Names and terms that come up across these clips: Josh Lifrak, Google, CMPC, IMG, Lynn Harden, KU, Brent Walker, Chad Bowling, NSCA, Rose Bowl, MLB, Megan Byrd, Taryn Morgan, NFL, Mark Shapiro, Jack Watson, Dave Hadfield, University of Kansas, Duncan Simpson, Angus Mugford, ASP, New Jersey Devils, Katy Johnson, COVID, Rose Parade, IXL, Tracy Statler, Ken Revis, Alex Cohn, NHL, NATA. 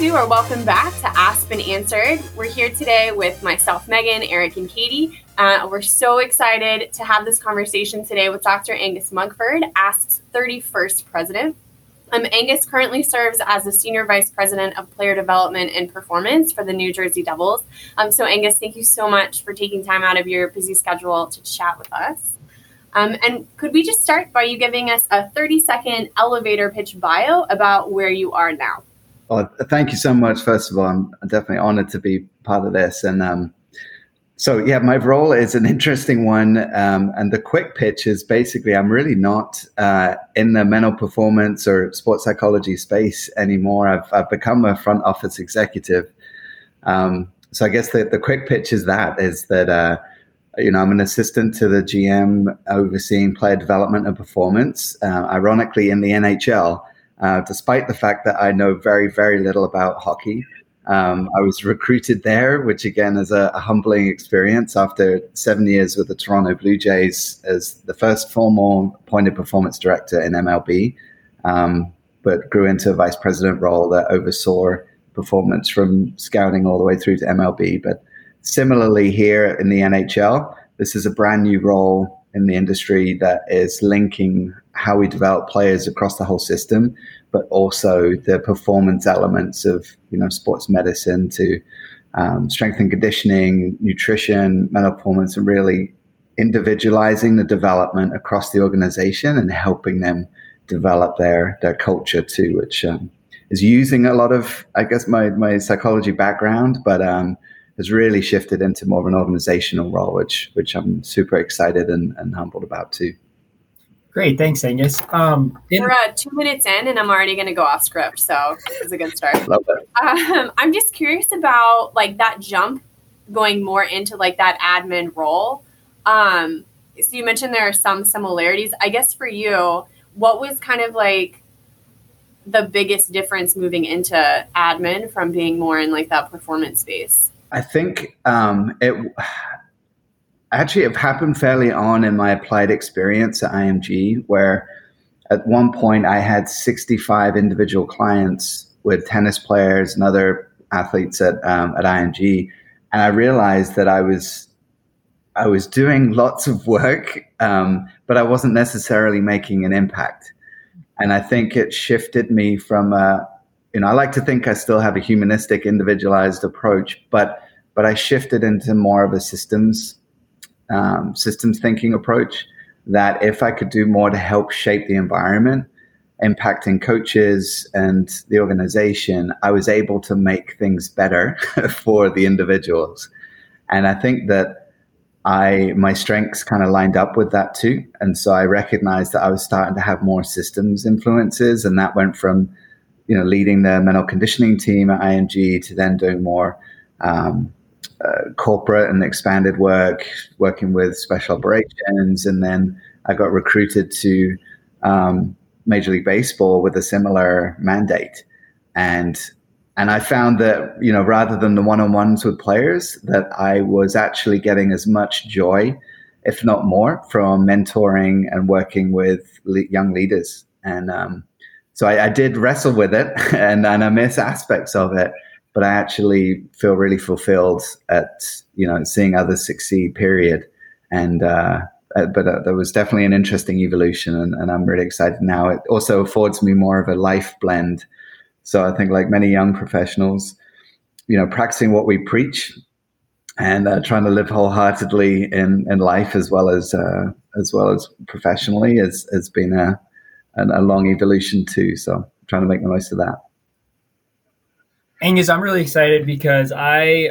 to or welcome back to Ask and Answered. We're here today with myself, Megan, Eric, and Katie. We're so excited to have this conversation today with Dr. Angus Mugford, ASP's 31st president. Angus currently serves as the Senior Vice President of Player Development and Performance for the New Jersey Devils. So Angus, thank you so much for taking time out of your busy schedule to chat with us. And could we just start by you giving us a 30-second elevator pitch bio about where you are now? Well, thank you so much. First of all, I'm definitely honored to be part of this. And my role is an interesting one. And the quick pitch is basically I'm really not in the mental performance or sports psychology space anymore. I've become a front office executive. So I guess the quick pitch is that I'm an assistant to the GM overseeing player development and performance, ironically in the NHL, despite the fact that I know very, very little about hockey. I was recruited there, which again is a humbling experience after 7 years with the Toronto Blue Jays as the first formal appointed performance director in MLB, but grew into a vice president role that oversaw performance from scouting all the way through to MLB. But similarly, here in the NHL, this is a brand new role in the industry that is linking how we develop players across the whole system, but also the performance elements of, sports medicine to strength and conditioning, nutrition, mental performance, and really individualizing the development across the organization and helping them develop their culture too, which is using a lot of, I guess, my psychology background, but has really shifted into more of an organizational role, which I'm super excited and humbled about too. Great. Thanks, Angus. We're 2 minutes in and I'm already going to go off script. So this is a good start. Love it. I'm just curious about that jump going more into that admin role. So you mentioned there are some similarities. I guess for you, what was kind of the biggest difference moving into admin from being more in that performance space? I think it happened fairly on in my applied experience at IMG, where at one point I had 65 individual clients with tennis players and other athletes at IMG. And I realized that I was doing lots of work, but I wasn't necessarily making an impact. And I think it shifted me from I like to think I still have a humanistic, individualized approach, but I shifted into more of a systems thinking approach, that if I could do more to help shape the environment, impacting coaches and the organization, I was able to make things better for the individuals. And I think that my strengths kind of lined up with that too. And so I recognized that I was starting to have more systems influences, and that went from leading the mental conditioning team at IMG to then doing more corporate and expanded work, working with special operations. And then I got recruited to Major League Baseball with a similar mandate. And I found that, rather than the one-on-ones with players, that I was actually getting as much joy, if not more, from mentoring and working with young leaders. And, so I did wrestle with it and I miss aspects of it, but I actually feel really fulfilled at, seeing others succeed, period. And, but there was definitely an interesting evolution and I'm really excited now. It also affords me more of a life blend. So I think many young professionals, practicing what we preach and trying to live wholeheartedly in life as well as professionally has been a long evolution too. So I'm trying to make the most of that. Angus, I'm really excited because I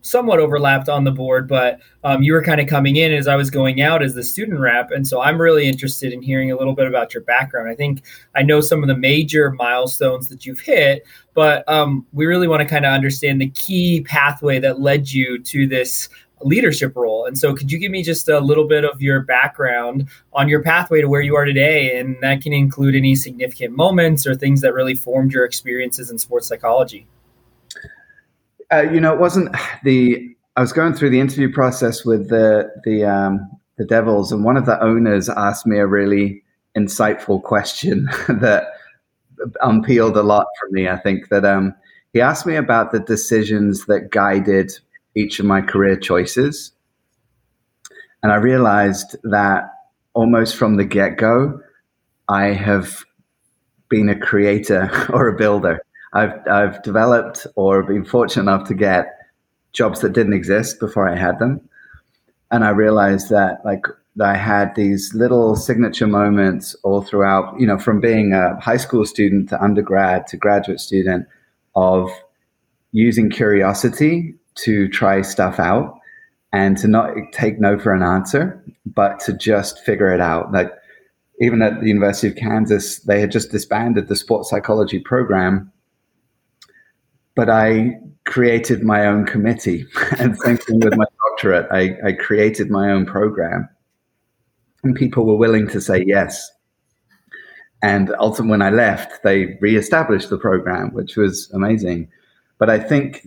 somewhat overlapped on the board, but you were kind of coming in as I was going out as the student rep. And so I'm really interested in hearing a little bit about your background. I think I know some of the major milestones that you've hit, but we really want to kind of understand the key pathway that led you to this leadership role. And so could you give me just a little bit of your background on your pathway to where you are today? And that can include any significant moments or things that really formed your experiences in sports psychology. I was going through the interview process with the Devils, and one of the owners asked me a really insightful question that unpeeled a lot for me. I think that He asked me about the decisions that guided each of my career choices. And I realized that almost from the get-go, I have been a creator or a builder. I've developed or been fortunate enough to get jobs that didn't exist before I had them. And I realized that I had these little signature moments all throughout, you know, from being a high school student to undergrad to graduate student, of using curiosity to try stuff out and to not take no for an answer, but to just figure it out. Like, even at the University of Kansas, they had just disbanded the sports psychology program, but I created my own committee. And same thing with my doctorate, I created my own program. And people were willing to say yes. And ultimately, when I left, they reestablished the program, which was amazing. But I think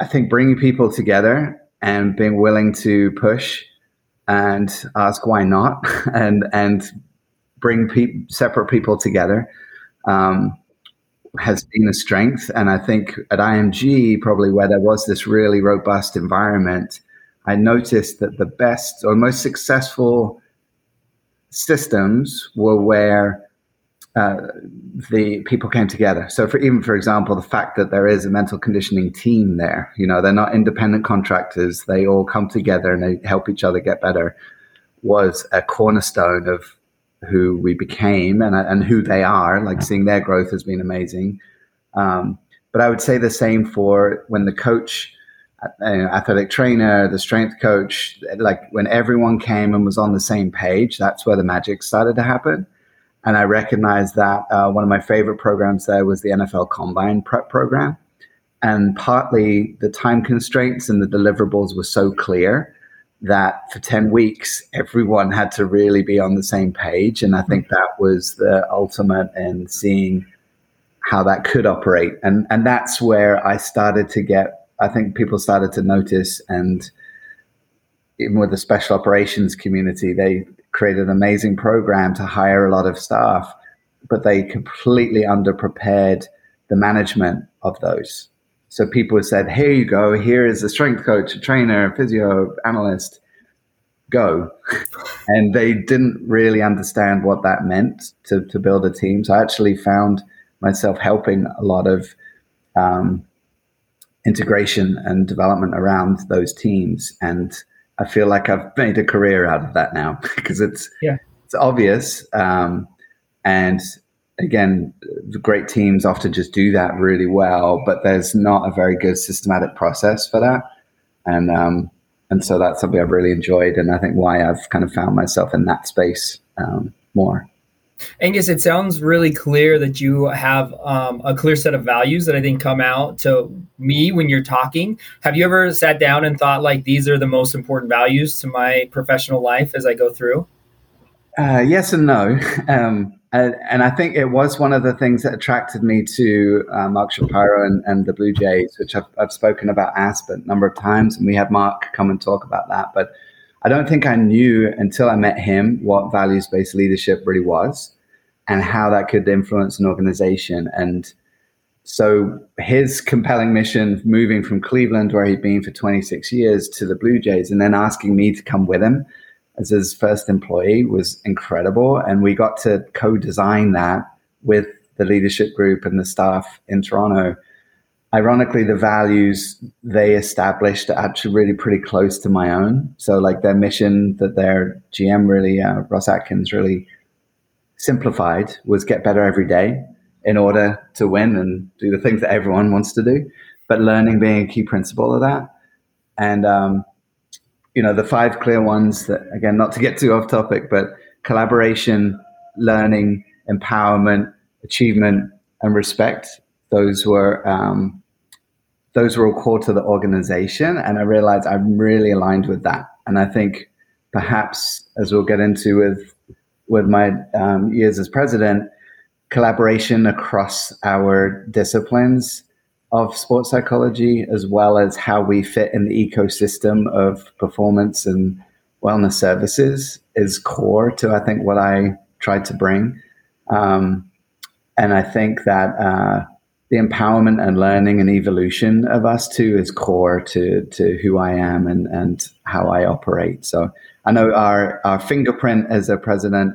I think bringing people together and being willing to push and ask why not, and bring separate people together has been a strength. And I think at IMG, probably where there was this really robust environment, I noticed that the best or most successful systems were where the people came together. So for example, the fact that there is a mental conditioning team there, you know, they're not independent contractors, they all come together and they help each other get better, was a cornerstone of who we became and who they are. Like, seeing their growth has been amazing. But I would say the same for when the coach, athletic trainer, the strength coach, like when everyone came and was on the same page, that's where the magic started to happen. And I recognized that one of my favorite programs there was the NFL Combine prep program. And partly the time constraints and the deliverables were so clear that for 10 weeks, everyone had to really be on the same page. And I think that was the ultimate in seeing how that could operate. And that's where I started to get, I think people started to notice, and even with the special operations community, they created an amazing program to hire a lot of staff, but they completely underprepared the management of those. So people said, here you go, here is a strength coach, a trainer, a physio, analyst, go. And they didn't really understand what that meant to build a team. So I actually found myself helping a lot of integration and development around those teams, and I feel like I've made a career out of that now because it's obvious. And again, the great teams often just do that really well, but there's not a very good systematic process for that. And so that's something I've really enjoyed, and I think why I've kind of found myself in that space more. Angus, it sounds really clear that you have a clear set of values that I think come out to me when you're talking. Have you ever sat down and thought, like, these are the most important values to my professional life as I go through? Yes and no. And I think it was one of the things that attracted me to Mark Shapiro and the Blue Jays, which I've spoken about Aspen a number of times, and we had Mark come and talk about that. But I don't think I knew until I met him what values-based leadership really was and how that could influence an organization. And so his compelling mission, moving from Cleveland, where he'd been for 26 years, to the Blue Jays, and then asking me to come with him as his first employee, was incredible. And we got to co-design that with the leadership group and the staff in Toronto. Ironically, the values they established are actually really pretty close to my own. So like their mission that their GM really, Ross Atkins, really simplified was get better every day in order to win and do the things that everyone wants to do, but learning being a key principle of that. And, you know, the five clear ones that, again, not to get too off topic, but collaboration, learning, empowerment, achievement, and respect. Those were all core to the organization, and I realized I'm really aligned with that. And I think perhaps, as we'll get into with my years as president, collaboration across our disciplines of sports psychology, as well as how we fit in the ecosystem of performance and wellness services, is core to, I think, what I tried to bring. And I think that the empowerment and learning and evolution of us too is core to who I am and how I operate. So I know our fingerprint as a president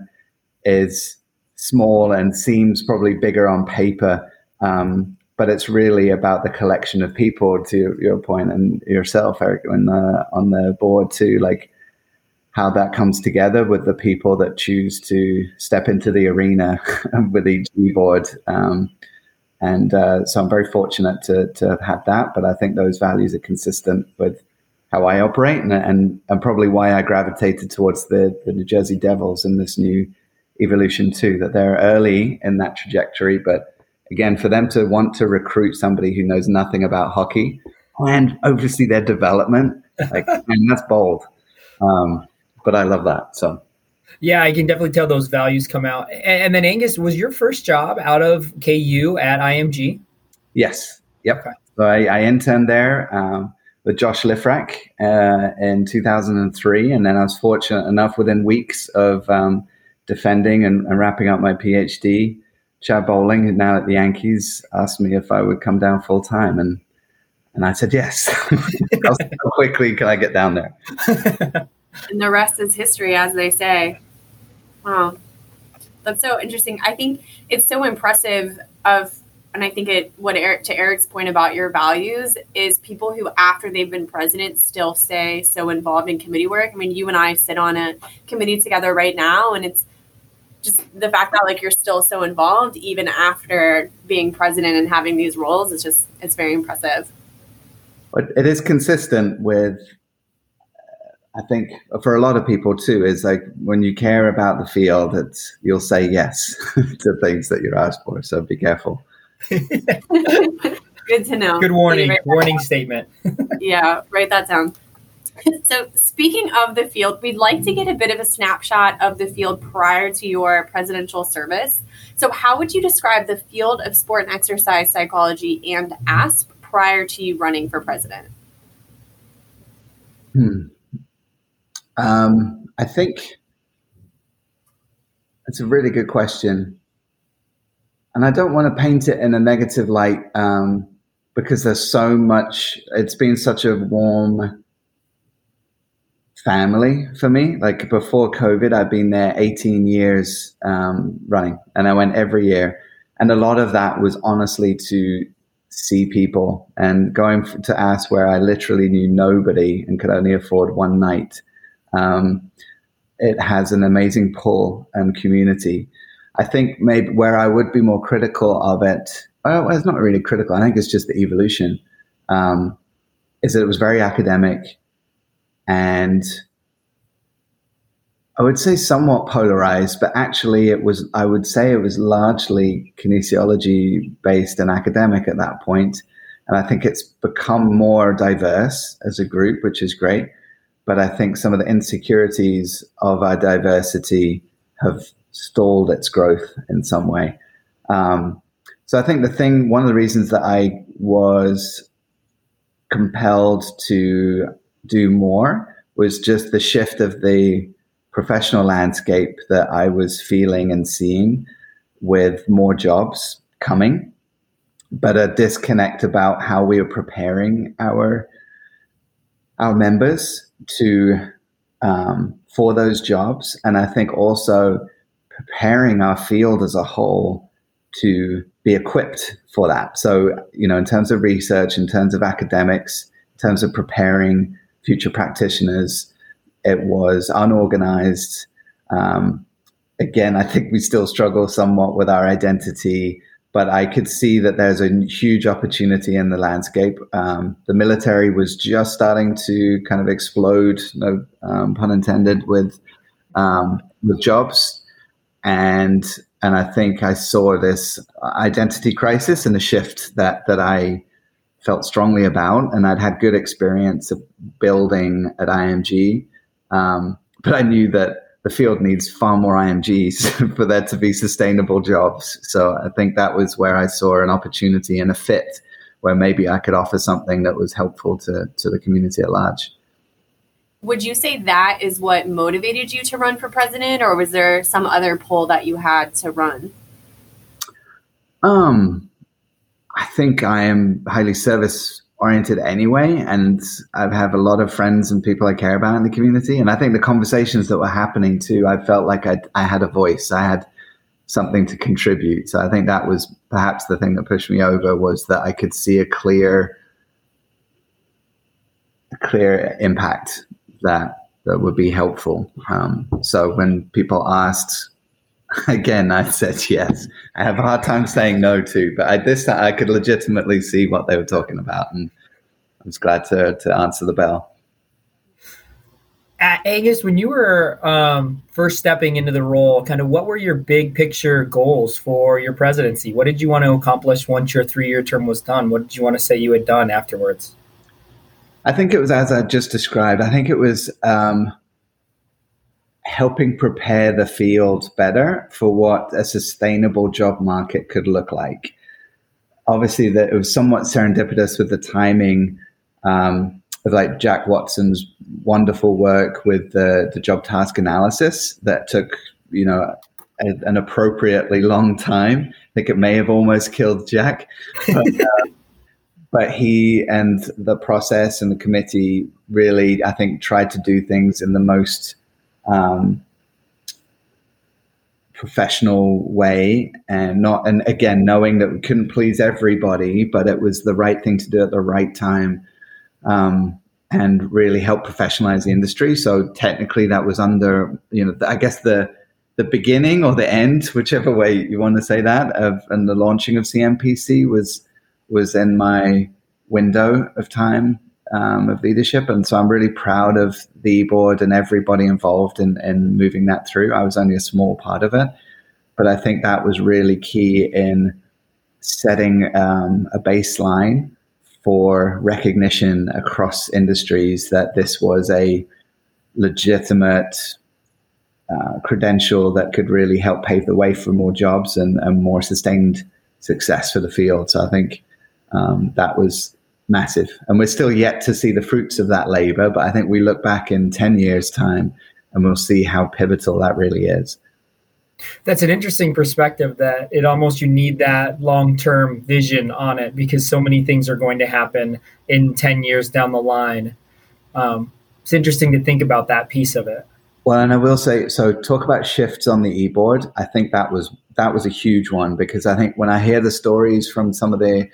is small and seems probably bigger on paper, but it's really about the collection of people, to your point, and yourself, Eric, on the board too, like how that comes together with the people that choose to step into the arena with each board. So I'm very fortunate to have had that, but I think those values are consistent with how I operate and probably why I gravitated towards the New Jersey Devils in this new evolution too, that they're early in that trajectory. But again, for them to want to recruit somebody who knows nothing about hockey and oversee their development, like, and that's bold. But I love that. So. Yeah, I can definitely tell those values come out. And then Angus, was your first job out of KU at IMG? Yes. Yep. Okay. So I interned there with Josh Lifrak in 2003. And then I was fortunate enough within weeks of defending and wrapping up my PhD, Chad Bowling, now at the Yankees, asked me if I would come down full time. And I said, yes. How quickly can I get down there? And the rest is history, as they say. Wow. That's so interesting. I think it's so impressive and I think to Eric's point about your values is people who after they've been president still stay so involved in committee work. I mean, you and I sit on a committee together right now, and it's just the fact that like you're still so involved even after being president and having these roles. It's just, it's very impressive. But it is consistent with, I think for a lot of people too, is like when you care about the field, it's, you'll say yes to things that you're asked for. So be careful. Good to know. Good warning statement. Yeah, write that down. So speaking of the field, we'd like to get a bit of a snapshot of the field prior to your presidential service. So how would you describe the field of sport and exercise psychology and ASP prior to you running for president? I think that's a really good question. And I don't want to paint it in a negative light because there's so much, it's been such a warm family for me. Like before COVID, I've been there 18 years running, and I went every year. And a lot of that was honestly to see people and going to ASP where I literally knew nobody and could only afford one night. It has an amazing pull and community. I think maybe where I would be more critical of it, well, it's not really critical. I think it's just the evolution, is that it was very academic and I would say somewhat polarized, but actually I would say it was largely kinesiology based and academic at that point. And I think it's become more diverse as a group, which is great. But I think some of the insecurities of our diversity have stalled its growth in some way. So I think one of the reasons that I was compelled to do more was just the shift of the professional landscape that I was feeling and seeing with more jobs coming, but a disconnect about how we are preparing our members to for those jobs, and I think also preparing our field as a whole to be equipped for that. So, you know, in terms of research, in terms of academics, in terms of preparing future practitioners, it was unorganized. Again, I think we still struggle somewhat with our identity, but I could see that there's a huge opportunity in the landscape. The military was just starting to kind of explode, no pun intended, with jobs. And I think I saw this identity crisis and a shift that I felt strongly about. And I'd had good experience of building at IMG. But I knew that the field needs far more IMGs for there to be sustainable jobs. So I think that was where I saw an opportunity and a fit where maybe I could offer something that was helpful to the community at large. Would you say that is what motivated you to run for president, or was there some other pull that you had to run? I think I am highly service-oriented anyway, and I have a lot of friends and people I care about in the community. And I think the conversations that were happening too, I felt like I had a voice. I had something to contribute. So I think that was perhaps the thing that pushed me over, was that I could see a clear impact that would be helpful. So when people asked, again, I said yes. I have a hard time saying no to, but this time I could legitimately see what they were talking about, and I was glad to answer the bell. Angus, when you were first stepping into the role, kind of what were your big picture goals for your presidency? What did you want to accomplish once your 3-year term was done? What did you want to say you had done afterwards? I think it was, as I just described, I think it was helping prepare the field better for what a sustainable job market could look like. Obviously, that it was somewhat serendipitous with the timing of like Jack Watson's wonderful work with the job task analysis that took, you know, an appropriately long time. I think it may have almost killed Jack. But he and the process and the committee really, I think, tried to do things in the most professional way, and again, knowing that we couldn't please everybody, but it was the right thing to do at the right time, and really help professionalize the industry. So technically, that was under, you know, I guess the beginning or the end, whichever way you want to say that, and the launching of CMPC was in my window of time of leadership. And so I'm really proud of the board and everybody involved in moving that through. I was only a small part of it, but I think that was really key in setting a baseline for recognition across industries that this was a legitimate credential that could really help pave the way for more jobs and more sustained success for the field. So I think that was massive, and we're still yet to see the fruits of that labor, but I think we look back in 10 years time and we'll see how pivotal that really is. That's an interesting perspective, that it almost, you need that long-term vision on it, because so many things are going to happen in 10 years down the line. It's interesting to think about that piece of it. Well, and I will say, so talk about shifts on the e-board. I think that was a huge one, because I think when I hear the stories from some of the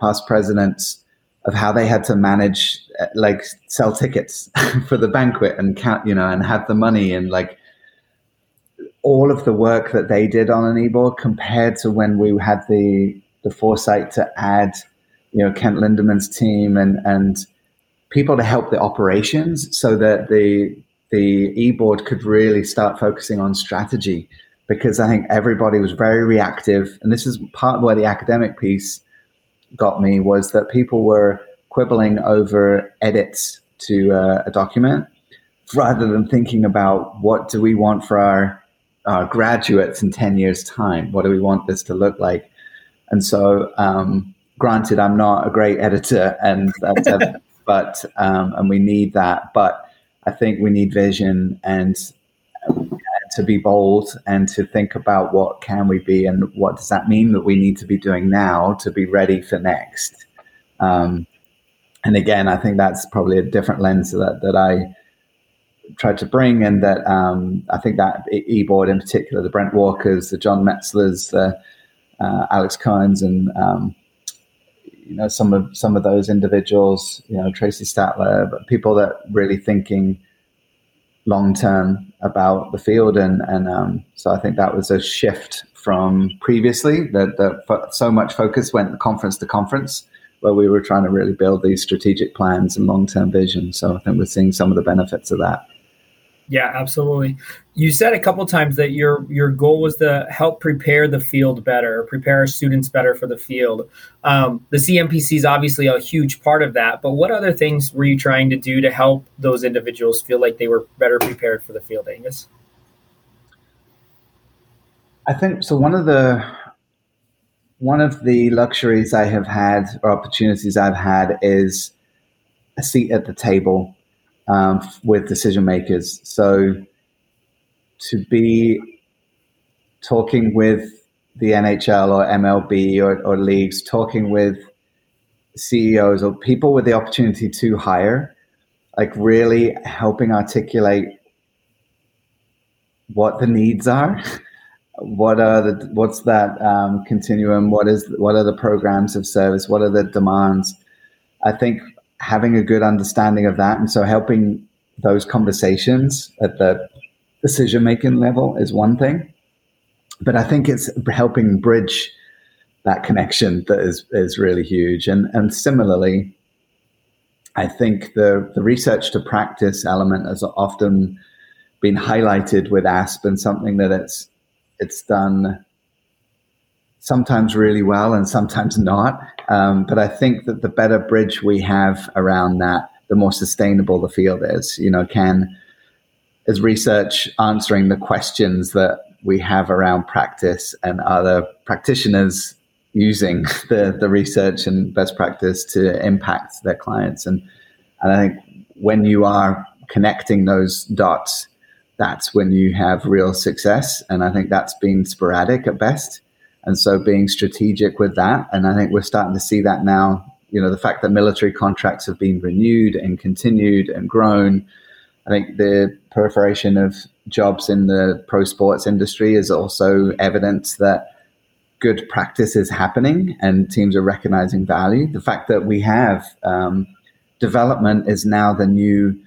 past presidents of how they had to manage, like sell tickets for the banquet and count, you know, and have the money, and like all of the work that they did on an e-board compared to when we had the foresight to add, you know, Kent Linderman's team and people to help the operations, so that the e-board could really start focusing on strategy, because I think everybody was very reactive. And this is part of where the academic piece got me, was that people were quibbling over edits to a document rather than thinking about what do we want for our graduates in 10 years time? What do we want this to look like? And so granted, I'm not a great editor, and that's but and we need that, but I think we need vision and to be bold and to think about what can we be and what does that mean that we need to be doing now to be ready for next. And again, I think that's probably a different lens that I tried to bring, and that I think that e-board in particular, the Brent Walkers, the John Metzlers, the Alex Cohns, and you know, some of those individuals, you know, Tracy Statler, but people that really thinking long term about the field, and so I think that was a shift from previously that so much focus went conference to conference, where we were trying to really build these strategic plans and long term vision. So I think we're seeing some of the benefits of that. Yeah, absolutely. You said a couple of times that your goal was to help prepare the field better, prepare students better for the field. The CMPC is obviously a huge part of that, but what other things were you trying to do to help those individuals feel like they were better prepared for the field, Angus? I think so. One of the luxuries I have had, or opportunities I've had, is a seat at the table with decision makers. So to be talking with the NHL or MLB or leagues, talking with CEOs or people with the opportunity to hire, like really helping articulate what the needs are, what's that continuum, what are the programs of service, what are the demands. I think having a good understanding of that, and so helping those conversations at the decision-making level is one thing, but I think it's helping bridge that connection that is really huge. And similarly, I think the research to practice element has often been highlighted with ASP, and something that it's done sometimes really well and sometimes not. But I think that the better bridge we have around that, the more sustainable the field is. You know, is research answering the questions that we have around practice, and other practitioners using the research and best practice to impact their clients. And I think when you are connecting those dots, that's when you have real success. And I think that's been sporadic at best. And so being strategic with that, and I think we're starting to see that now, you know, the fact that military contracts have been renewed and continued and grown. I think the proliferation of jobs in the pro sports industry is also evidence that good practice is happening and teams are recognizing value. The fact that we have development is now the new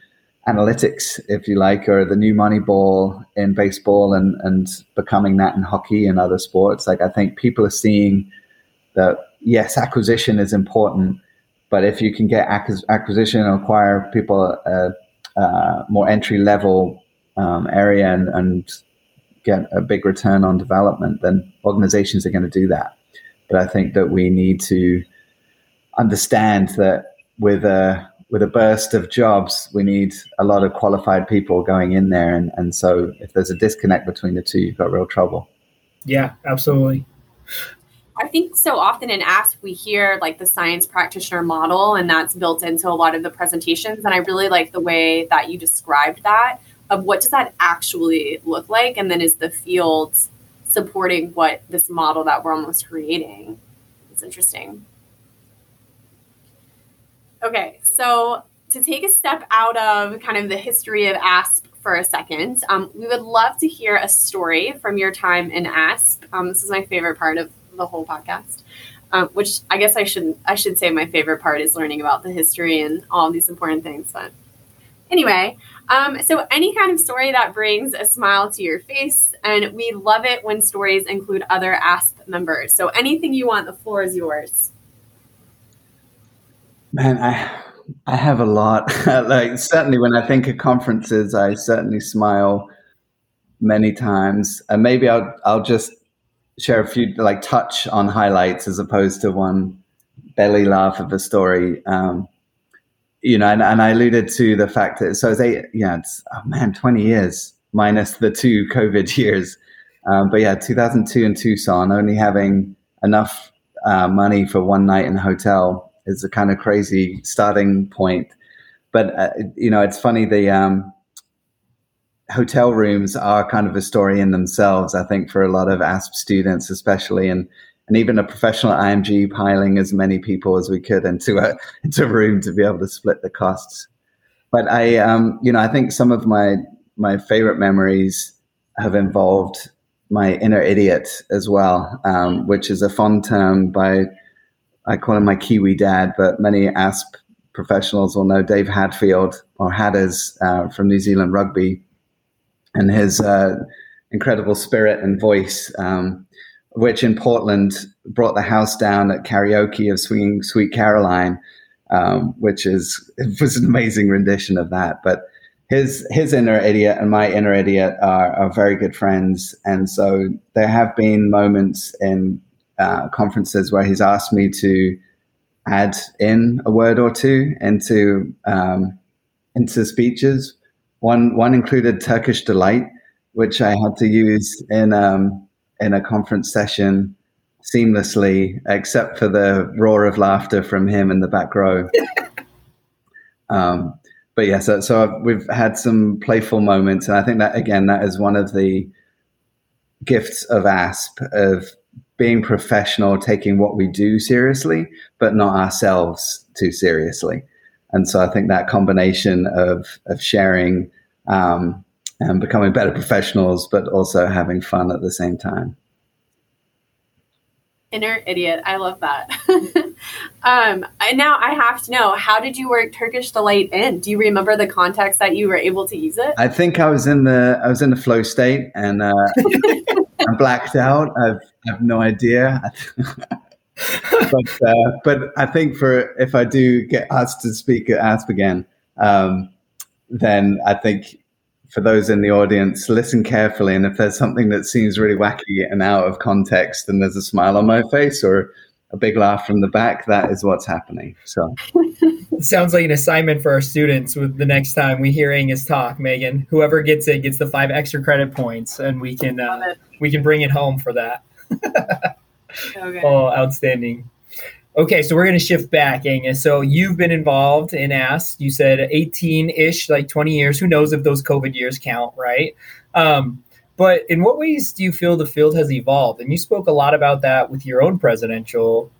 analytics, if you like, or the new Moneyball in baseball, and becoming that in hockey and other sports. Like, I think people are seeing that, yes, acquisition is important, but if you can get acquisition and acquire people more entry-level area and get a big return on development, then organizations are going to do that. But I think that we need to understand that with a burst of jobs, we need a lot of qualified people going in there. And so if there's a disconnect between the two, you've got real trouble. Yeah, absolutely. I think so often in ASP, we hear like the science practitioner model, and that's built into a lot of the presentations. And I really like the way that you described that, of what does that actually look like? And then is the field supporting what this model that we're almost creating? It's interesting. Okay, so to take a step out of kind of the history of ASP for a second, we would love to hear a story from your time in ASP. This is my favorite part of the whole podcast, which I guess I should say my favorite part is learning about the history and all these important things. But anyway, so any kind of story that brings a smile to your face, and we love it when stories include other ASP members. So anything you want, the floor is yours. Man, I have a lot. Like, certainly when I think of conferences, I certainly smile many times. And maybe I'll just share a few, like, touch on highlights as opposed to one belly laugh of a story. You know, and I alluded to the fact that, so it's 20 years minus the two COVID years. But yeah, 2002 in Tucson, only having enough money for one night in a hotel. It's a kind of crazy starting point. But, you know, it's funny, the hotel rooms are kind of a story in themselves, I think, for a lot of ASP students especially, and even a professional IMG piling as many people as we could into a room to be able to split the costs. But I, you know, I think some of my favorite memories have involved my inner idiot as well, which is a fond term by... I call him my Kiwi dad, but many ASP professionals will know Dave Hadfield, or Hadders, from New Zealand rugby, and his incredible spirit and voice, which in Portland brought the house down at karaoke of swinging Sweet Caroline, which was an amazing rendition of that. But his inner idiot and my inner idiot are very good friends. And so there have been moments in conferences where he's asked me to add in a word or two into speeches. One included Turkish delight, which I had to use in a conference session seamlessly, except for the roar of laughter from him in the back row. But yeah, so we've had some playful moments, and I think that, again, that is one of the gifts of ASP, of being professional, taking what we do seriously, but not ourselves too seriously. And so I think that combination of sharing and becoming better professionals, but also having fun at the same time. Inner idiot. I love that. And now I have to know, how did you work Turkish Delight in? Do you remember the context that you were able to use it? I think I was in the flow state and I'm blacked out. I have no idea. But I think if I do get asked to speak at ASP again, then I think for those in the audience, listen carefully. And if there's something that seems really wacky and out of context and there's a smile on my face or a big laugh from the back, that is what's happening. So it sounds like an assignment for our students with the next time we hear Angus talk, Megan. Whoever gets it gets the 5 extra credit points, and we can bring it home for that. Okay. Oh, outstanding. Okay, so we're going to shift back, Angus. So you've been involved in ASP. You said 18-ish, like 20 years. Who knows if those COVID years count, right? But in what ways do you feel the field has evolved? And you spoke a lot about that with your own presidential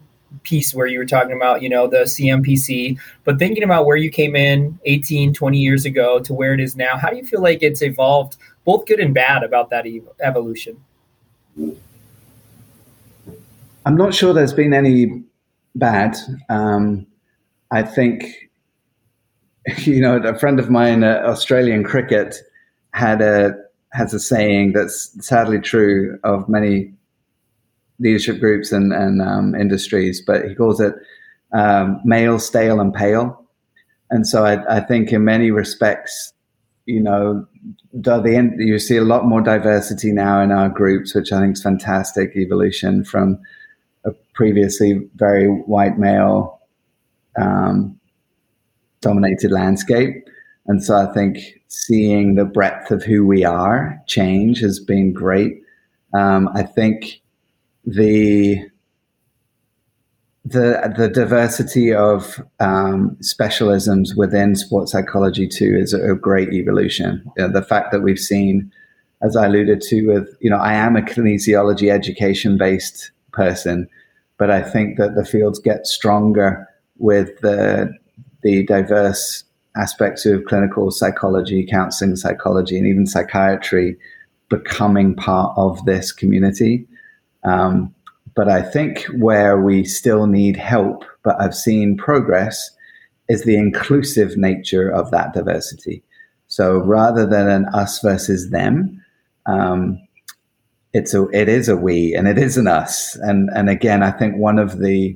piece where you were talking about, you know, the CMPC. But thinking about where you came in 18, 20 years ago to where it is now, how do you feel like it's evolved, both good and bad, about that evolution? I'm not sure there's been any bad. I think, you know, a friend of mine, Australian cricket, has a saying that's sadly true of many leadership groups and industries, but he calls it male, stale, and pale. And so I think in many respects, you know, you see a lot more diversity now in our groups, which I think is fantastic evolution from a previously very white male dominated landscape. And so I think seeing the breadth of who we are change has been great. I think the diversity of specialisms within sports psychology too is a great evolution. You know, the fact that we've seen, as I alluded to with, you know, I am a kinesiology education based person, but I think that the fields get stronger with the diverse aspects of clinical psychology, counseling psychology, and even psychiatry becoming part of this community. But I think where we still need help, but I've seen progress, is the inclusive nature of that diversity. So rather than an us versus them, it is a we and it is an us. And again, I think one of the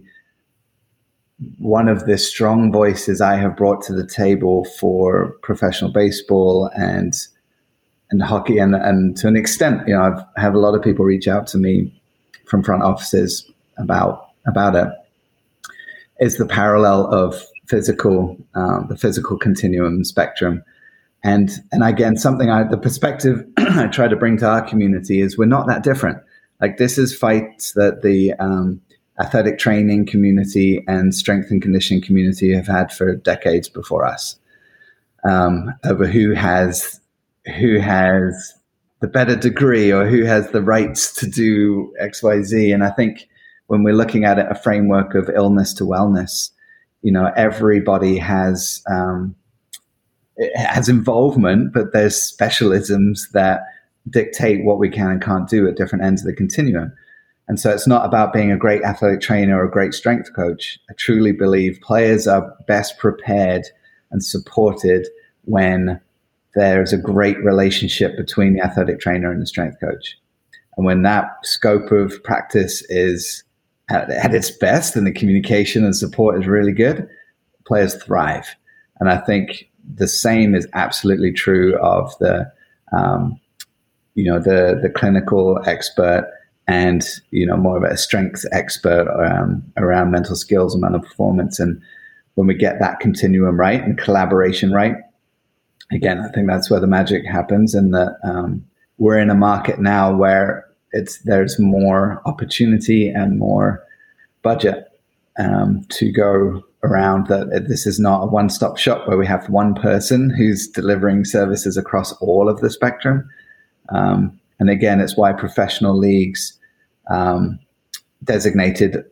strong voices I have brought to the table for professional baseball and hockey and to an extent, you know, I have a lot of people reach out to me from front offices about it, is the parallel of the physical continuum spectrum. And again, the perspective I try to bring to our community is we're not that different. Like, this is fights that the athletic training community and strength and conditioning community have had for decades before us, over who has the better degree or who has the rights to do XYZ. And I think when we're looking at it, a framework of illness to wellness, you know, everybody has involvement, but there's specialisms that dictate what we can and can't do at different ends of the continuum. And so it's not about being a great athletic trainer or a great strength coach. I truly believe players are best prepared and supported when there is a great relationship between the athletic trainer and the strength coach. And when that scope of practice is at its best and the communication and support is really good, players thrive. And I think the same is absolutely true of the clinical expert and, you know, more of a strength expert around mental skills and mental performance. And when we get that continuum right and collaboration right, again, I think that's where the magic happens. And that we're in a market now where there's more opportunity and more budget to go around, that this is not a one-stop shop where we have one person who's delivering services across all of the spectrum. And again, it's why professional leagues designated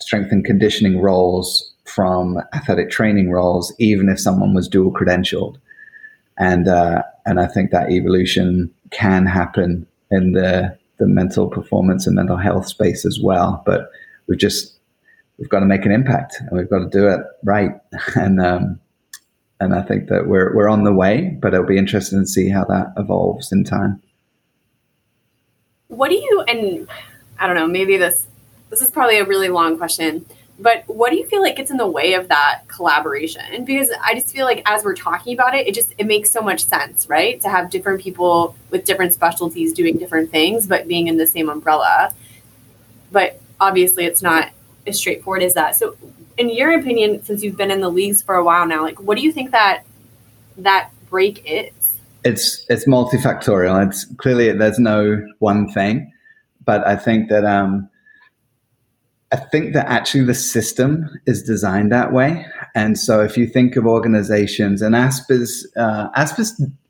strength and conditioning roles from athletic training roles, even if someone was dual credentialed. And I think that evolution can happen in the mental performance and mental health space as well. But we've got to make an impact, and we've got to do it right. And I think that we're on the way, but it'll be interesting to see how that evolves in time. What do you, and I don't know, maybe this is probably a really long question, but what do you feel like gets in the way of that collaboration? Because I just feel like as we're talking about it, it makes so much sense, right? To have different people with different specialties doing different things, but being in the same umbrella. But obviously it's not as straightforward as that. So in your opinion, since you've been in the leagues for a while now, like, what do you think that break is? It's multifactorial. It's clearly, there's no one thing, but I think that actually the system is designed that way. And so if you think of organizations, and ASPA's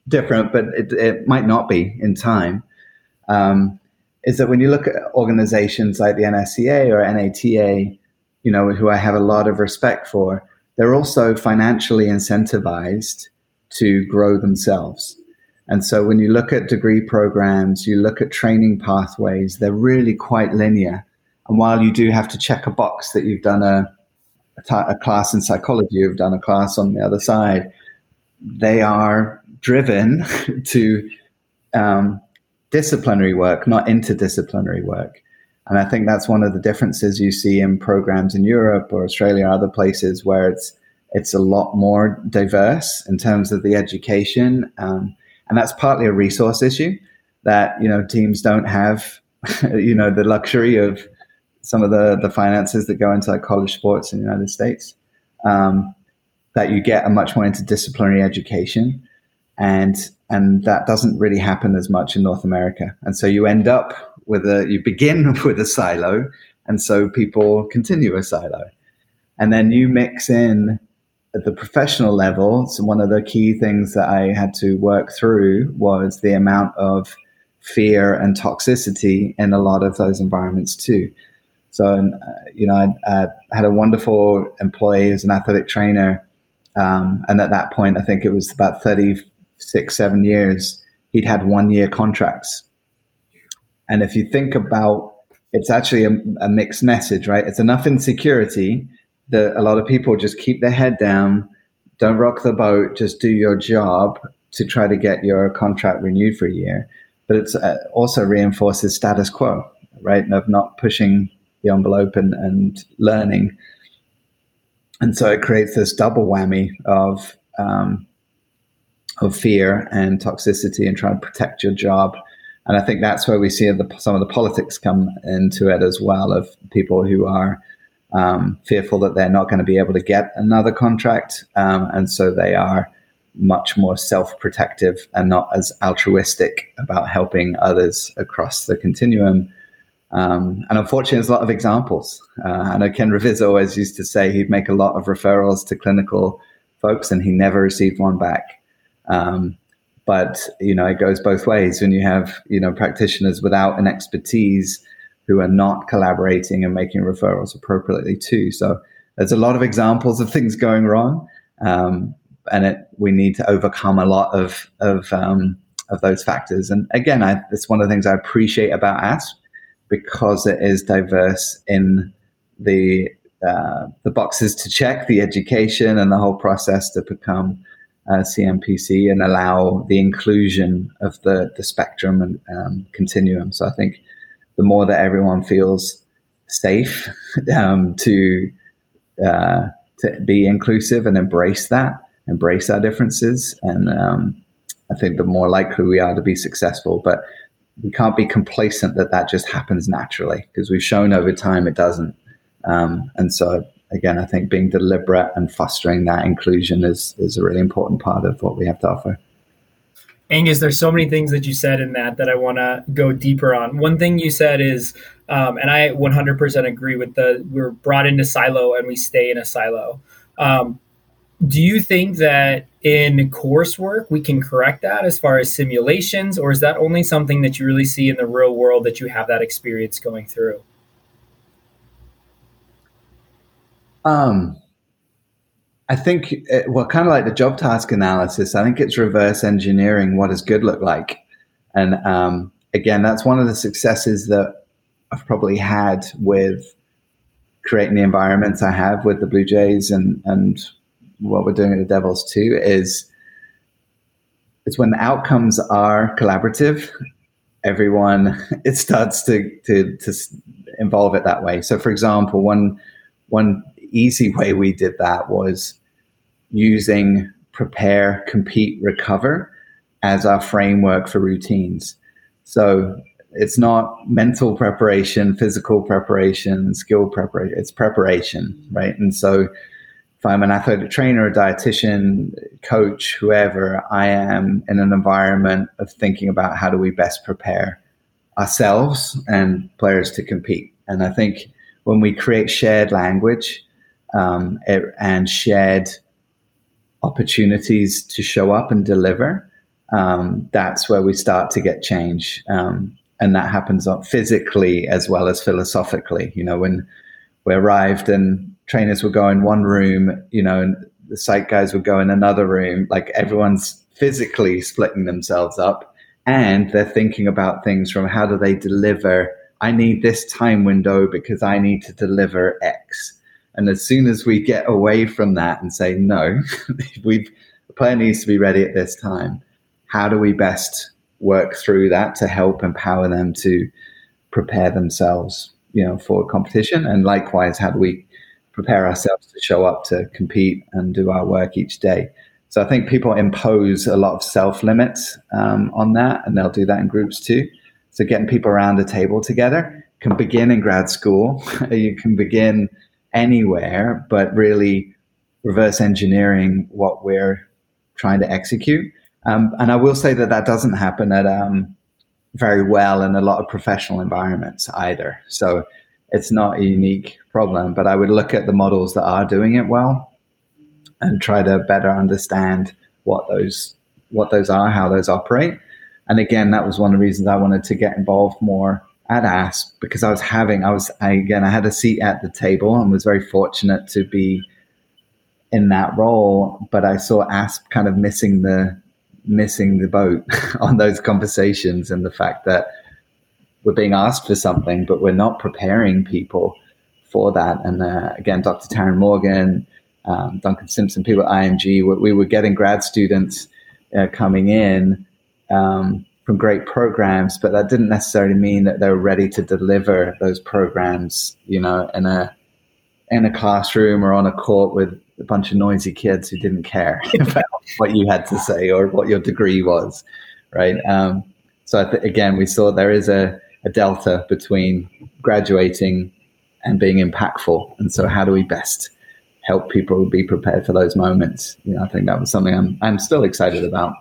different, but it might not be in time, is that when you look at organizations like the NSCA or NATA, you know, who I have a lot of respect for, they're also financially incentivized to grow themselves. And so when you look at degree programs, you look at training pathways, they're really quite linear. And while you do have to check a box that you've done a class in psychology, you've done a class on the other side, they are driven to disciplinary work, not interdisciplinary work. And I think that's one of the differences you see in programs in Europe or Australia or other places where it's a lot more diverse in terms of the education. And that's partly a resource issue that, you know, teams don't have, you know, the luxury of some of the finances that go into like college sports in the United States, that you get a much more interdisciplinary education. And that doesn't really happen as much in North America. And so you end up you begin with a silo. And so people continue a silo. And then you mix in at the professional level. So one of the key things that I had to work through was the amount of fear and toxicity in a lot of those environments too. So, you know, I had a wonderful employee who's an athletic trainer. And at that point, I think it was about 7 years, he'd had 1-year contracts. And if you think about, it's actually a mixed message, right? It's enough insecurity that a lot of people just keep their head down, don't rock the boat, just do your job to try to get your contract renewed for a year. But it's also reinforces status quo, right? Of not pushing the envelope and learning. And so it creates this double whammy of fear and toxicity and trying to protect your job. And I think that's where we see some of the politics come into it as well, of people who are fearful that they're not going to be able to get another contract. And so they are much more self-protective and not as altruistic about helping others across the continuum. And unfortunately, there's a lot of examples. I know Ken Revis always used to say he'd make a lot of referrals to clinical folks, and he never received one back. But, you know, it goes both ways when you have, you know, practitioners without an expertise who are not collaborating and making referrals appropriately too. So there's a lot of examples of things going wrong. We need to overcome a lot of those factors. And again, it's one of the things I appreciate about ASP, because it is diverse in the boxes to check, the education and the whole process to become CMPC and allow the inclusion of the spectrum and continuum. So I think the more that everyone feels safe to be inclusive and embrace our differences, and I think the more likely we are to be successful. But we can't be complacent that just happens naturally, because we've shown over time it doesn't. And so again, I think being deliberate and fostering that inclusion is a really important part of what we have to offer. Angus, there's so many things that you said in that I want to go deeper on. One thing you said is, and I 100% agree with we're brought into silo and we stay in a silo. Do you think that in coursework we can correct that as far as simulations, or is that only something that you really see in the real world that you have that experience going through? I think, kind of like the job task analysis, I think it's reverse engineering what does good look like. And again, that's one of the successes that I've probably had with creating the environments I have with the Blue Jays and what we're doing at the Devils too, is it's when the outcomes are collaborative, everyone, it starts to involve it that way. So for example, one easy way we did that was using prepare, compete, recover as our framework for routines. So it's not mental preparation, physical preparation, skill preparation, it's preparation, right? And so if I'm an athletic trainer, a dietitian, coach, whoever, I am in an environment of thinking about how do we best prepare ourselves and players to compete. And I think when we create shared language and shared opportunities to show up and deliver, that's where we start to get change. And that happens physically as well as philosophically. You know, when we arrived and trainers would go in one room, you know, and the psych guys would go in another room, like everyone's physically splitting themselves up and they're thinking about things from how do they deliver? I need this time window because I need to deliver X. And as soon as we get away from that and say, no, the player needs to be ready at this time. How do we best work through that to help empower them to prepare themselves, you know, for competition? And likewise, how do we prepare ourselves to show up to compete and do our work each day? So I think people impose a lot of self-limits on that, and they'll do that in groups too. So getting people around the table together can begin in grad school. You can begin anywhere, but really reverse engineering what we're trying to execute. And I will say that doesn't happen at very well in a lot of professional environments either. So it's not a unique problem, but I would look at the models that are doing it well and try to better understand what those are, how those operate. And again, that was one of the reasons I wanted to get involved more at ASP, because I had a seat at the table and was very fortunate to be in that role, but I saw ASP kind of missing the boat on those conversations, and the fact that we're being asked for something but we're not preparing people for that. And again, Dr. Taryn Morgan, Duncan Simpson, people at IMG, we were getting grad students coming in from great programs, but that didn't necessarily mean that they were ready to deliver those programs, you know, in a classroom or on a court with a bunch of noisy kids who didn't care about what you had to say or what your degree was, right? So again, we saw there is a delta between graduating and being impactful. And so how do we best help people be prepared for those moments? You know, I think that was something I'm still excited about.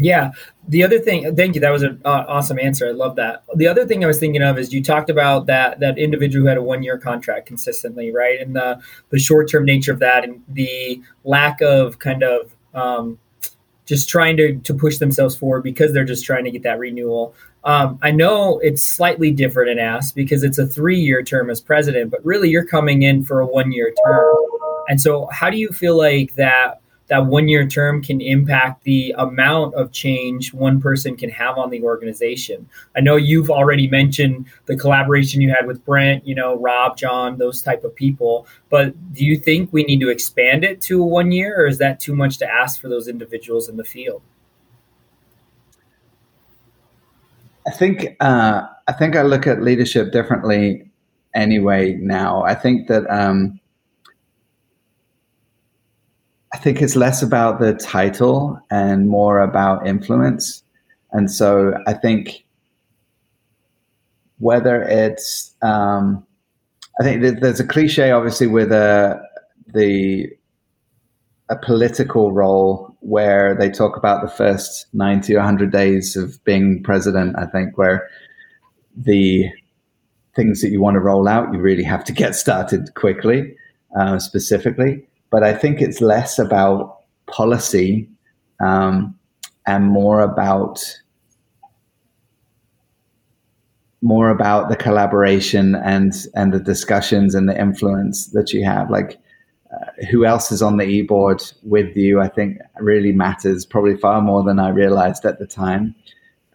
Yeah. The other thing, thank you. That was an awesome answer. I love that. The other thing I was thinking of is you talked about that individual who had a 1-year contract consistently, right? And the short-term nature of that and the lack of kind of just trying to push themselves forward because they're just trying to get that renewal. I know it's slightly different in ASP because it's a 3-year term as president, but really you're coming in for a 1-year term. And so how do you feel like that 1-year term can impact the amount of change one person can have on the organization? I know you've already mentioned the collaboration you had with Brent, you know, Rob, John, those type of people, but do you think we need to expand it to a 1 year, or is that too much to ask for those individuals in the field? I think I look at leadership differently anyway now. I think that, I think it's less about the title and more about influence. And so I think whether it's, I think there's a cliche, obviously, with a political role where they talk about the first 90 or 100 days of being president, I think, where the things that you want to roll out, you really have to get started quickly, specifically. But I think it's less about policy and more about the collaboration and the discussions and the influence that you have. Like who else is on the e-board with you, I think really matters, probably far more than I realized at the time.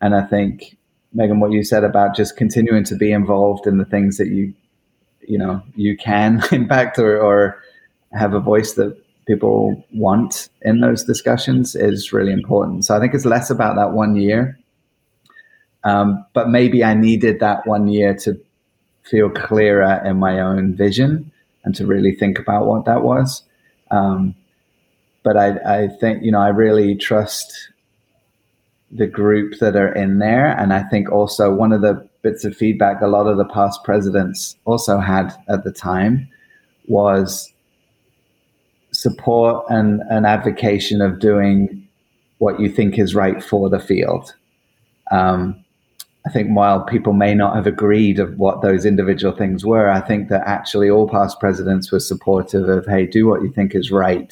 And I think, Megan, what you said about just continuing to be involved in the things that you can impact or have a voice that people want in those discussions is really important. So I think it's less about that 1 year. But maybe I needed that 1 year to feel clearer in my own vision and to really think about what that was. But I think, I really trust the group that are in there. And I think also one of the bits of feedback a lot of the past presidents also had at the time was support and an advocation of doing what you think is right for the field. I think while people may not have agreed of what those individual things were, I think that actually all past presidents were supportive of, hey, do what you think is right.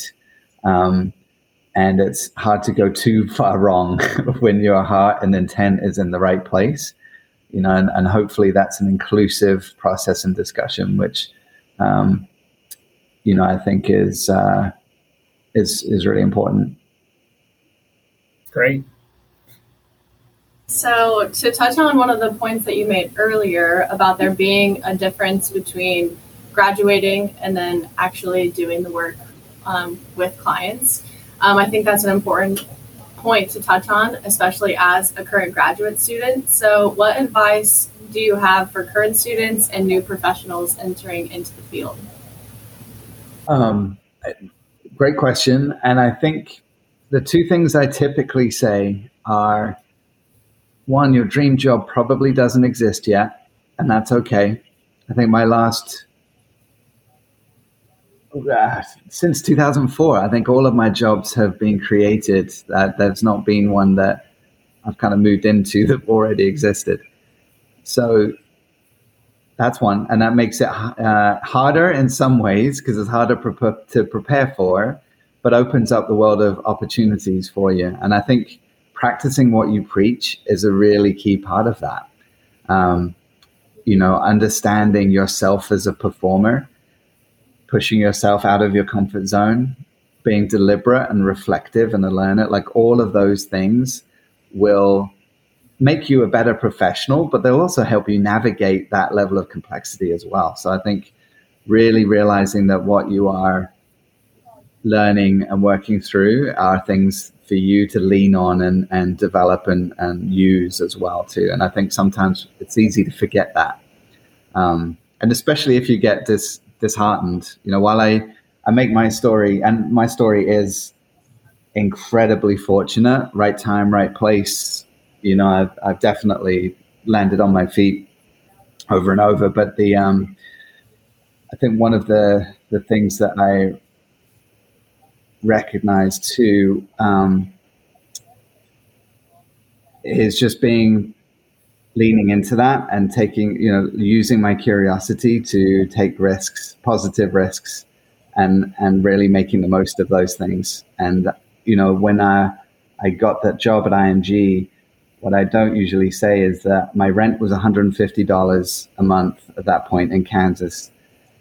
And it's hard to go too far wrong when your heart and intent is in the right place, and hopefully that's an inclusive process and discussion, which, I think is really important. Great. So to touch on one of the points that you made earlier about there being a difference between graduating and then actually doing the work with clients, I think that's an important point to touch on, especially as a current graduate student. So what advice do you have for current students and new professionals entering into the field? Great question. And I think the two things I typically say are, one, your dream job probably doesn't exist yet, and that's okay. I think my last, since 2004, I think all of my jobs have been created. There's not been one that I've kind of moved into that already existed. So that's one, and that makes it harder in some ways because it's harder to prepare for, but opens up the world of opportunities for you. And I think practicing what you preach is a really key part of that. Understanding yourself as a performer, pushing yourself out of your comfort zone, being deliberate and reflective and a learner, like all of those things will make you a better professional, but they'll also help you navigate that level of complexity as well. So I think really realizing that what you are learning and working through are things for you to lean on and develop and use as well too. And I think sometimes it's easy to forget that. And especially if you get disheartened, while I make my story, and my story is incredibly fortunate, right time, right place. I've definitely landed on my feet over and over. But I think one of the things that I recognize too is just leaning into that and taking, using my curiosity to take risks, positive risks, and really making the most of those things. And, when I got that job at IMG, what I don't usually say is that my rent was $150 a month at that point in Kansas.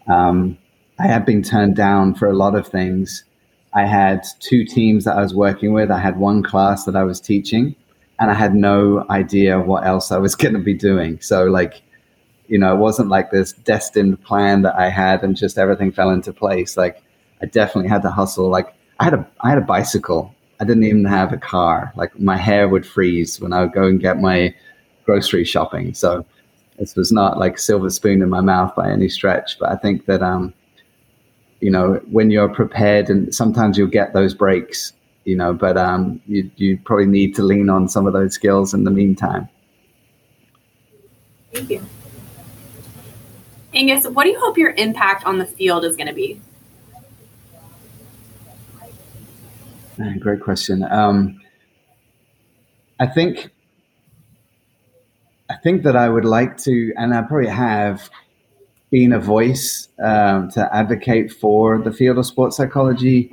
I had been turned down for a lot of things. I had two teams that I was working with. I had one class that I was teaching, and I had no idea what else I was going to be doing. So it wasn't like this destined plan that I had and just everything fell into place. Like I definitely had to hustle. Like I had a bicycle. I didn't even have a car. Like my hair would freeze when I would go and get my grocery shopping. So this was not like silver spoon in my mouth by any stretch, but I think that, when you're prepared, and sometimes you'll get those breaks, but you probably need to lean on some of those skills in the meantime. Thank you. Angus, what do you hope your impact on the field is going to be? Great question. I think that I would like to, and I probably have, being a voice to advocate for the field of sports psychology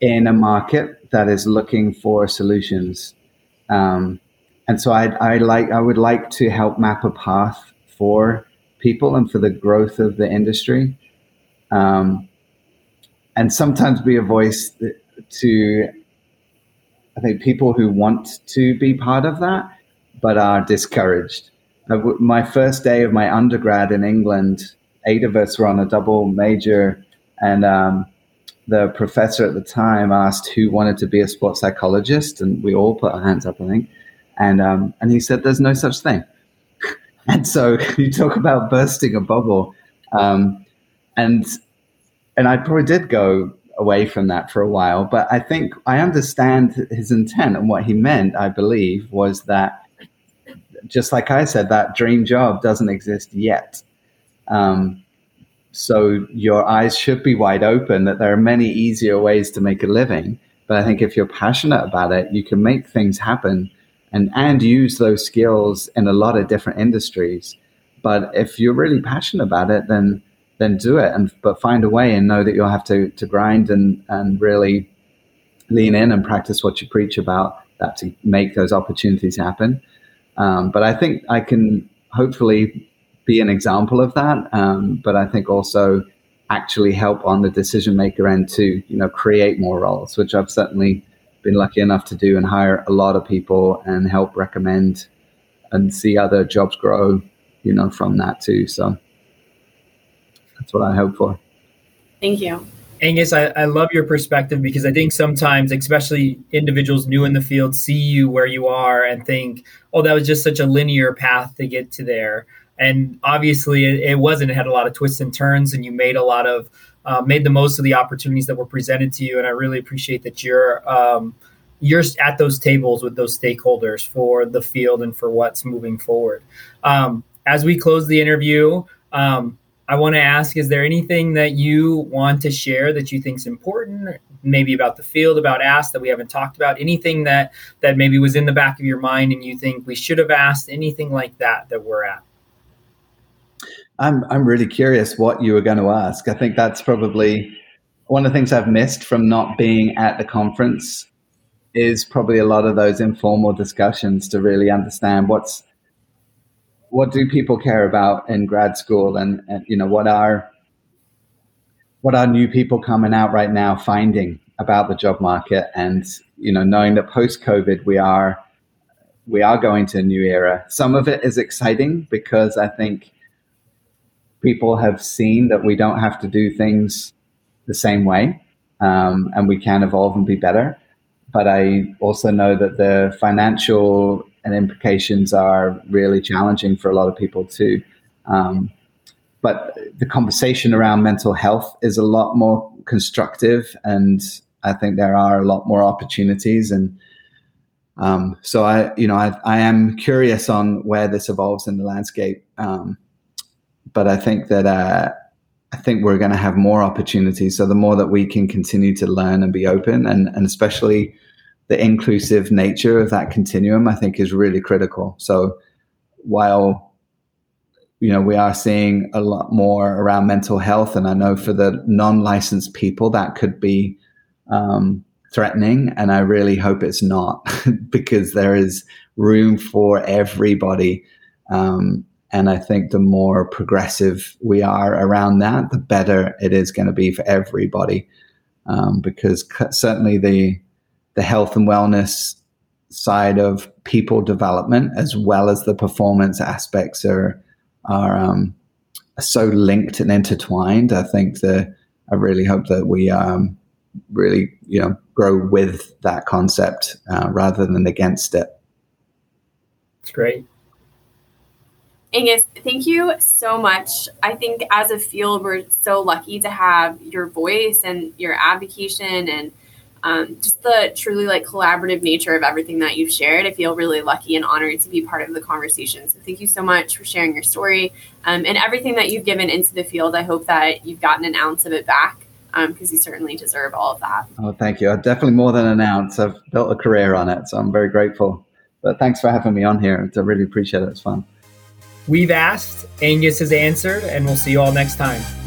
in a market that is looking for solutions. And so I would like to help map a path for people and for the growth of the industry. and sometimes be a voice to, I think, people who want to be part of that but are discouraged. My first day of my undergrad in England, 8 of us were on a double major, and the professor at the time asked who wanted to be a sports psychologist, and we all put our hands up, I think. And he said, there's no such thing. And so you talk about bursting a bubble. And I probably did go away from that for a while, but I think I understand his intent, and what he meant, I believe, was that, just like I said, that dream job doesn't exist yet. So your eyes should be wide open that there are many easier ways to make a living. But I think if you're passionate about it, you can make things happen and use those skills in a lot of different industries. But if you're really passionate about it, then do it, but find a way and know that you'll have to grind and really lean in and practice what you preach about that to make those opportunities happen. But I think I can hopefully be an example of that. But I think also actually help on the decision maker end to, create more roles, which I've certainly been lucky enough to do and hire a lot of people and help recommend and see other jobs grow, from that too. So that's what I hope for. Thank you. Angus, I love your perspective, because I think sometimes, especially individuals new in the field, see you where you are and think, oh, that was just such a linear path to get to there. And obviously it wasn't. It had a lot of twists and turns, and you made a lot of, made the most of the opportunities that were presented to you. And I really appreciate that you're at those tables with those stakeholders for the field and for what's moving forward. As we close the interview, I want to ask, is there anything that you want to share that you think is important, maybe about the field, about ASP, that we haven't talked about? Anything that maybe was in the back of your mind and you think we should have asked? Anything like that we're at? I'm really curious what you were going to ask. I think that's probably one of the things I've missed from not being at the conference, is probably a lot of those informal discussions to really understand what do people care about in grad school, and what are new people coming out right now finding about the job market, and knowing that post-COVID we are going to a new era. Some of it is exciting because I think people have seen that we don't have to do things the same way, and we can evolve and be better. But I also know that the financial and implications are really challenging for a lot of people too. But the conversation around mental health is a lot more constructive, and I think there are a lot more opportunities. And so I am curious on where this evolves in the landscape. But I think that we're going to have more opportunities. So the more that we can continue to learn and be open, and especially the inclusive nature of that continuum, I think, is really critical. So while, we are seeing a lot more around mental health, and I know for the non-licensed people that could be threatening, and I really hope it's not, because there is room for everybody. And I think the more progressive we are around that, the better it is going to be for everybody, because certainly the health and wellness side of people development, as well as the performance aspects, are so linked and intertwined. I really hope that we really grow with that concept rather than against it. It's great. Angus, thank you so much. I think as a field, we're so lucky to have your voice and your advocation, and just the truly collaborative nature of everything that you've shared. I feel really lucky and honored to be part of the conversation. So thank you so much for sharing your story, and everything that you've given into the field. I hope that you've gotten an ounce of it back, because you certainly deserve all of that. Oh, thank you. Definitely more than an ounce. I've built a career on it, so I'm very grateful. But thanks for having me on here. I really appreciate it. It's fun. We've asked, Angus has answered, and we'll see you all next time.